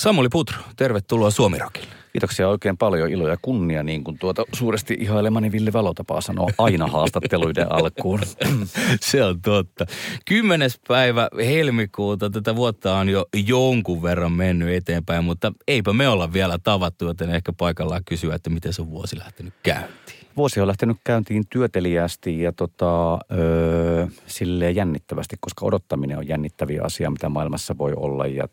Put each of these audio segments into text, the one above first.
Samuli Putro, tervetuloa Suomi-Rakille. Kiitoksia oikein paljon, iloa ja kunnia, niin kuin suuresti ihailemani Ville Valotapaa sanoo aina haastatteluiden alkuun. Se on totta. 10. päivä helmikuuta tätä vuotta on jo jonkun verran mennyt eteenpäin, mutta eipä me olla vielä tavattu, joten ehkä paikallaan kysyä, että miten se on vuosi lähtenyt käyntiin. Vuosi on lähtenyt käyntiin työteliästi ja silleen jännittävästi, koska odottaminen on jännittäviä asia, mitä maailmassa voi olla. Ja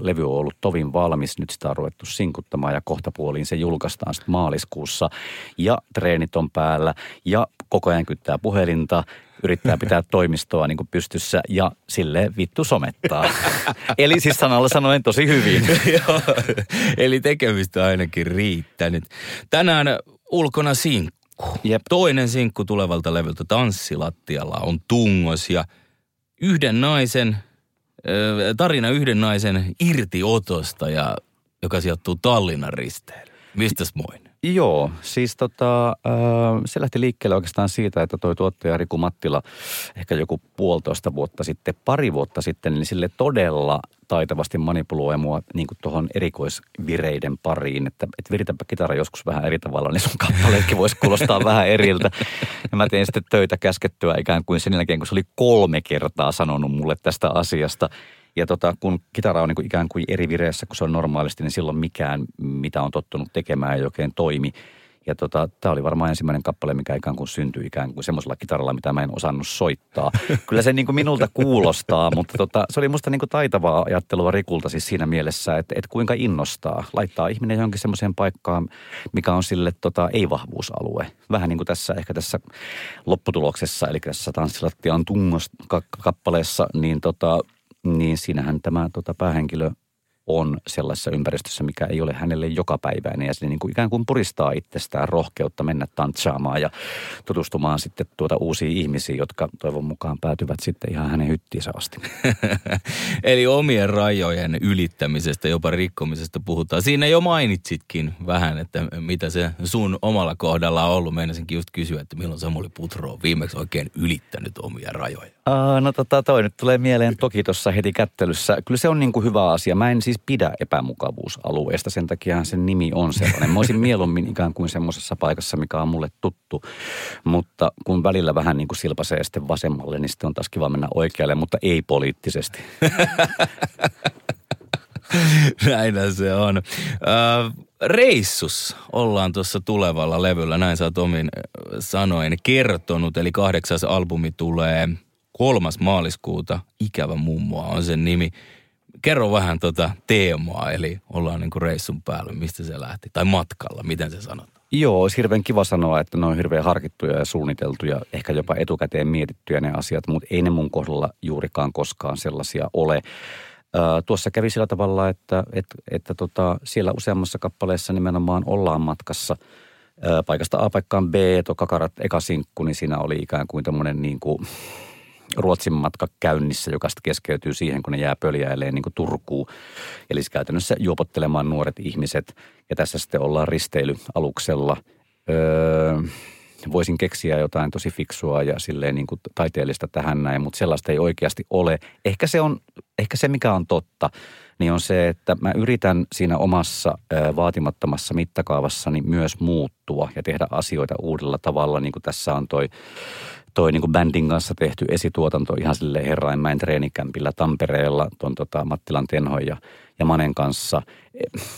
levy on ollut tovin valmis, nyt sitä on ruvettu sinkuttamaan ja kohtapuoliin se julkaistaan sitten maaliskuussa. Ja treenit on päällä ja koko ajan kyttää puhelinta. Yrittää pitää toimistoa niin kuin pystyssä ja sille vittu somettaa. Eli siis sanalla sanoen tosi hyvin. Joo, eli tekemistä ainakin riittänyt. Tänään ulkona sinkku. Jep. Toinen sinkku tulevalta levyltä Tanssilattialla on tungos ja tarina yhden naisen irtiotosta, ja, joka sijoittuu Tallinnan risteilyyn. Mistäs moinen? Joo, siis se lähti liikkeelle oikeastaan siitä, että toi tuottaja Riku Mattila ehkä joku pari vuotta sitten, niin sille todella taitavasti manipuloi mua niin kuin tuohon erikoisvireiden pariin, että viritäpä kitara joskus vähän eri tavalla, niin sun kappaleetkin voisi kuulostaa vähän eriltä. Ja mä tein sitten töitä käskettyä ikään kuin sen jälkeen, kun se oli 3 kertaa sanonut mulle tästä asiasta. Ja kun kitara on niin kuin ikään kuin eri vireessä kuin se on normaalisti, niin silloin mikään, mitä on tottunut tekemään, ei oikein toimi. Ja tämä oli varmaan ensimmäinen kappale, mikä ikään kuin syntyi semmoisella kitaralla, mitä mä en osannut soittaa. Kyllä se niin kuin minulta kuulostaa, mutta se oli musta niin kuin taitavaa ajattelua Rikulta siis siinä mielessä, että kuinka innostaa. Laittaa ihminen johonkin semmoiseen paikkaan, mikä on sille ei-vahvuusalue. Vähän niin kuin tässä ehkä tässä lopputuloksessa, eli tässä Tanssilattiaan tungos kappaleessa, niin siinähän tämä päähenkilö on sellaisessa ympäristössä, mikä ei ole hänelle jokapäiväinen. Ja se niin kuin ikään kuin puristaa itsestään rohkeutta mennä tantsaamaan ja tutustumaan sitten uusiin ihmisiin, jotka toivon mukaan päätyvät sitten ihan hänen hyttiinsä asti. Eli omien rajojen ylittämisestä, jopa rikkomisesta puhutaan. Siinä jo mainitsitkin vähän, että mitä se sun omalla kohdalla on ollut. Meinasinkin just kysyä, että milloin Samuli Putro on viimeksi oikein ylittänyt omia rajoja. Toi nyt tulee mieleen toki tuossa heti kättelyssä. Kyllä se on niin kuin hyvä asia. Mä en siis pidä epämukavuusalueesta, sen takiahan sen nimi on sellainen. Mä olisin mieluummin ikään kuin semmoisessa paikassa, mikä on mulle tuttu, mutta kun välillä vähän niin kuin silpaisee sitten vasemmalle, niin sitten on taas kiva mennä oikealle, mutta ei poliittisesti. Näinä se on. Reissus ollaan tuossa tulevalla levyllä, näin sä oot omin sanoin kertonut, eli 8. albumi tulee 3. maaliskuuta, Ikävä mummoa on sen nimi. Kerro vähän teemaa, eli ollaan niin kuin reissun päällä, mistä se lähti, tai matkalla, miten se sanotaan? Joo, olisi hirveän kiva sanoa, että ne on hirveän harkittuja ja suunniteltuja, ehkä jopa etukäteen mietittyjä ne asiat, mutta ei ne mun kohdalla juurikaan koskaan sellaisia ole. Tuossa kävi sillä tavalla, että siellä useammassa kappaleessa nimenomaan ollaan matkassa paikasta A paikkaan B, tuo Kakarat eka sinkku, niin siinä oli ikään kuin tämmöinen niin kuin Ruotsin matka käynnissä, joka sitten keskeytyy siihen, kun ne jää pöljäilleen niin kuin Turkuun. Eli käytännössä juopottelemaan nuoret ihmiset. Ja tässä sitten ollaan risteilyaluksella. Voisin keksiä jotain tosi fiksua ja silleen niin kuin taiteellista tähän näin, mutta sellaista ei oikeasti ole. Ehkä se, mikä on totta, niin on se, että mä yritän siinä omassa vaatimattomassa mittakaavassani myös muuttua ja tehdä asioita uudella tavalla, niin kuin tässä on toi niin kuin bändin kanssa tehty esituotanto ihan silleen Herrainmäen treenikämpillä Tampereella tuon Mattilan Tenhon ja Manen kanssa.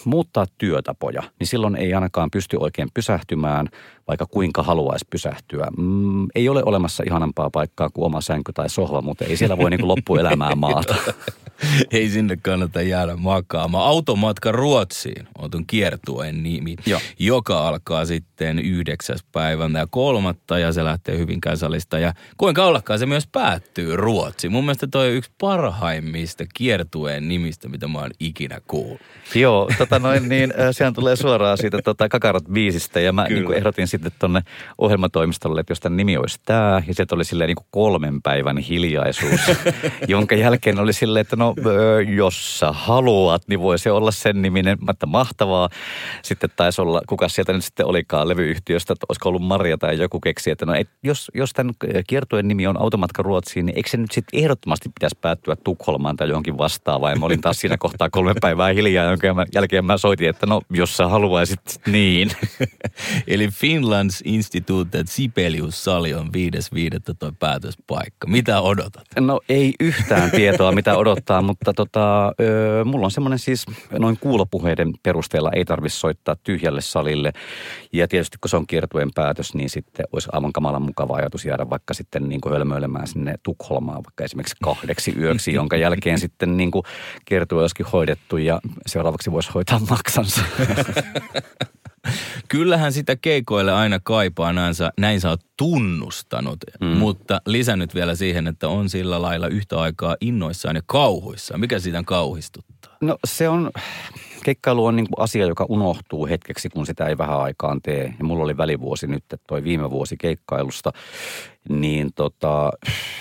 Muuttaa työtapoja, niin silloin ei ainakaan pysty oikein pysähtymään, vaikka kuinka haluaisi pysähtyä. Ei ole olemassa ihanampaa paikkaa kuin oma sänky tai sohva, mutta ei siellä voi niin kuin loppuelämää maata. Ei sinne kannata jäädä makaamaan. Automatka Ruotsiin on tuon kiertueen nimi, joo, joka alkaa sitten 9.3. ja se lähtee Hyvinkään salista. Ja kuinka ollakaan se myös päättyy Ruotsiin. Mun mielestä toi on yksi parhaimmista kiertueen nimistä, mitä mä oon ikinä kuullut. Joo, niin sehän tulee suoraan siitä Kakarat-biisistä ja mä niin ehdotin sitten tonne ohjelmatoimistolle, että jos tämän nimi olisi tää. Ja sieltä oli silleen niin 3 päivän hiljaisuus, jonka jälkeen oli silleen, että no, jos sä haluat, niin voi se olla sen niminen, että mahtavaa. Sitten taisi olla, kuka sieltä nyt sitten olikaan levyyhtiöstä, että olisiko ollut Marja tai joku keksi, että no, et, jos tämän kiertueen nimi on Automatka Ruotsiin, niin eikö se nyt sitten ehdottomasti pitäisi päättyä Tukholmaan tai johonkin vastaavaan. Ja mä olin taas siinä kohtaa 3 päivää hiljaa, jonka jälkeen mä soitin, että no, jos sä haluaisit, niin. Eli Finland's Institute at Sibelius Sali on 5.5. toi päätöspaikka. Mitä odotat? No ei yhtään tietoa, mitä odottaa, mutta mulla on semmoinen siis noin kuulopuheiden perusteella ei tarvitse soittaa tyhjälle salille. Ja tietysti kun se on kiertueen päätös, niin sitten olisi aivan kamalan mukava ajatus jäädä vaikka sitten niin kuin hölmöilemään sinne Tukholmaan vaikka esimerkiksi 2 yöksi, jonka jälkeen sitten niin kuin kiertue olisikin hoidettu ja seuraavaksi voisi hoitaa maksansa. Kyllähän sitä keikoille aina kaipaa, näin sä oot tunnustanut, mutta lisännyt vielä siihen, että on sillä lailla yhtä aikaa innoissaan ja kauhuissaan. Mikä siitä kauhistuttaa? No se on, keikkailu on niin kuin asia, joka unohtuu hetkeksi, kun sitä ei vähän aikaan tee. Ja mulla oli välivuosi nyt, toi viime vuosi keikkailusta, niin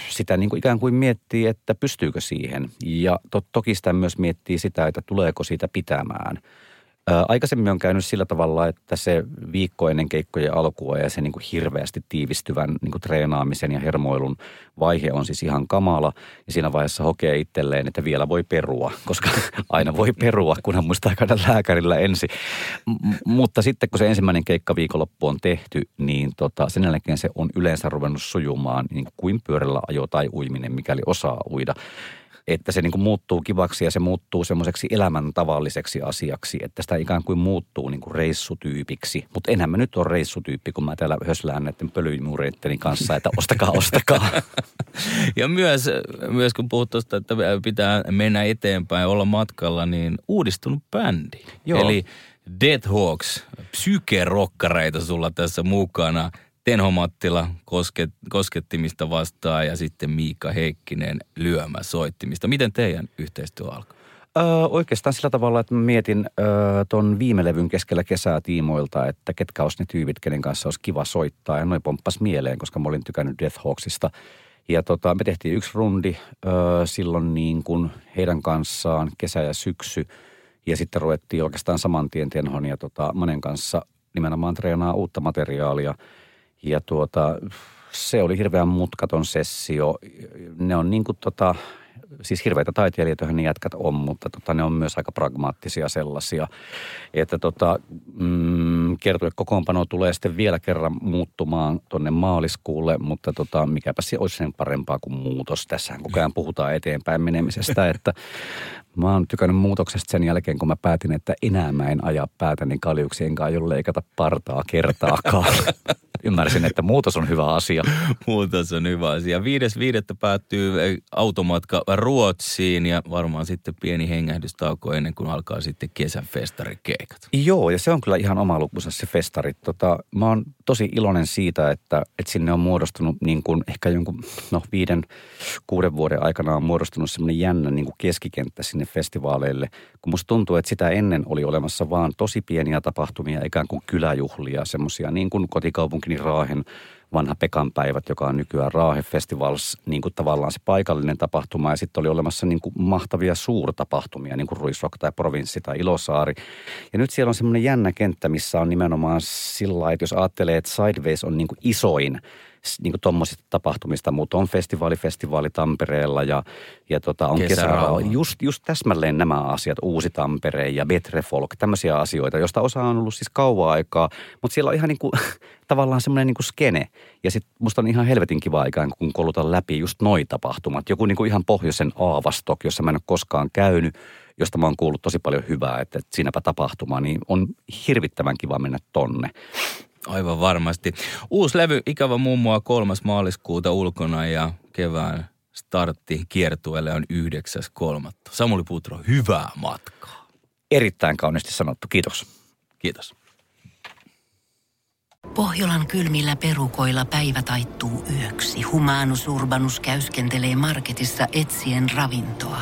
sitä niin kuin ikään kuin miettii, että pystyykö siihen. Ja toki sitä myös miettii sitä, että tuleeko siitä pitämään. Aikaisemmin on käynyt sillä tavalla, että se viikko ennen keikkojen alkua ja se niin kuin hirveästi tiivistyvän niin kuin treenaamisen ja hermoilun vaihe on siis ihan kamala. Ja siinä vaiheessa hokee itselleen, että vielä voi perua, koska aina voi perua, kunhan muistaa käydä lääkärillä ensin. Mutta sitten kun se ensimmäinen keikkaviikonloppu on tehty, niin sen jälkeen se on yleensä ruvennut sujumaan niin kuin pyörällä ajo tai uiminen, mikäli osaa uida. Että se niin kuin muuttuu kivaksi ja se muuttuu semmoiseksi elämäntavalliseksi asiaksi, että sitä ikään kuin muuttuu niin kuin reissutyypiksi. Mutta enhän mä nyt ole reissutyyppi, kun mä täällä höslään näiden pölymureitteni kanssa, että ostakaa. Ja myös kun puhut tuosta, että pitää mennä eteenpäin ja olla matkalla, niin uudistunut bändi. Joo. Eli Dead Hawks, psykerokkareita sulla tässä mukana. Tenho Mattila koskettimista vastaa ja sitten Miika Heikkinen lyömä soittimista. Miten teidän yhteistyö alkoi? Oikeastaan sillä tavalla, että mietin ton viime levyn keskellä kesää tiimoilta, että ketkä olisi ne tyypit, kenen kanssa olisi kiva soittaa. Ja noin pomppasi mieleen, koska mä olin tykännyt Death Hawksista. Ja me tehtiin 1 rundi silloin niin kuin heidän kanssaan kesä ja syksy. Ja sitten ruvettiin oikeastaan saman tien Tenhon ja Manen kanssa nimenomaan treenaa uutta materiaalia. Ja se oli hirveän mutkaton sessio. Ne on niin kuin siis hirveitä taiteilijoitähän ne jätkät on, mutta ne on myös aika pragmaattisia sellaisia. Että kertoo, että kokoonpano tulee sitten vielä kerran muuttumaan tonne maaliskuulle, mutta mikäpä se olisi sen parempaa kuin muutos. Tässähän koko ajan puhutaan eteenpäin menemisestä, että mä oon tykännyt muutoksesta sen jälkeen, kun mä päätin, että enää mä en ajaa päätäni kaljuksi, enkä aio leikata partaa kertaakaan. Ymmärsin, että muutos on hyvä asia. Muutos on hyvä asia. 5.5. päättyy Automatka Ruotsiin ja varmaan sitten pieni hengähdystauko ennen kuin alkaa sitten kesän festarikeikat. Joo, ja se on kyllä ihan oma lukunsa se festarit. Mä oon tosi iloinen siitä, että sinne on muodostunut niin kuin ehkä jonkun 5-6 vuoden aikana on muodostunut semmoinen jännä niin kuin keskikenttä sinne festivaaleille. Kun musta tuntuu, että sitä ennen oli olemassa vaan tosi pieniä tapahtumia, ikään kuin kyläjuhlia, semmoisia niin kuin kotikaupunkini Raahen vanha Pekanpäivät, joka on nykyään Raahefestivals, niin kuin tavallaan se paikallinen tapahtuma. Ja sitten oli olemassa niin kuin mahtavia suurtapahtumia, niin kuin Ruisrok tai Provinssi tai Ilosaari. Ja nyt siellä on semmoinen jännä kenttä, missä on nimenomaan sillä lailla, että jos ajattelee, että Sideways on niin kuin isoin niin kuin tuommoisista tapahtumista, mutta on festivaali Tampereella ja on Kesärauma. Just täsmälleen nämä asiat, Uusi Tampere ja Betrefolk, tämmöisiä asioita, josta osa on ollut siis kauan aikaa, mutta siellä on ihan niin kuin, tavallaan semmoinen niin kuin skene. Ja sitten musta on ihan helvetin kiva ikään kuin koluta läpi just noi tapahtumat. Joku niin kuin ihan pohjoisen Aavastok, jossa mä en ole koskaan käynyt, josta mä oon kuullut tosi paljon hyvää, että siinäpä tapahtuma, niin on hirvittävän kiva mennä tonne. Aivan varmasti. Uusi levy Ikävä mummoa 3. maaliskuuta ulkona ja kevään startti kiertueelle on 9.3. Samuli Putro, hyvää matkaa. Erittäin kauniisti sanottu, kiitos. Kiitos. Pohjolan kylmillä perukoilla päivä taittuu yöksi. Humanus Urbanus käyskentelee marketissa etsien ravintoa.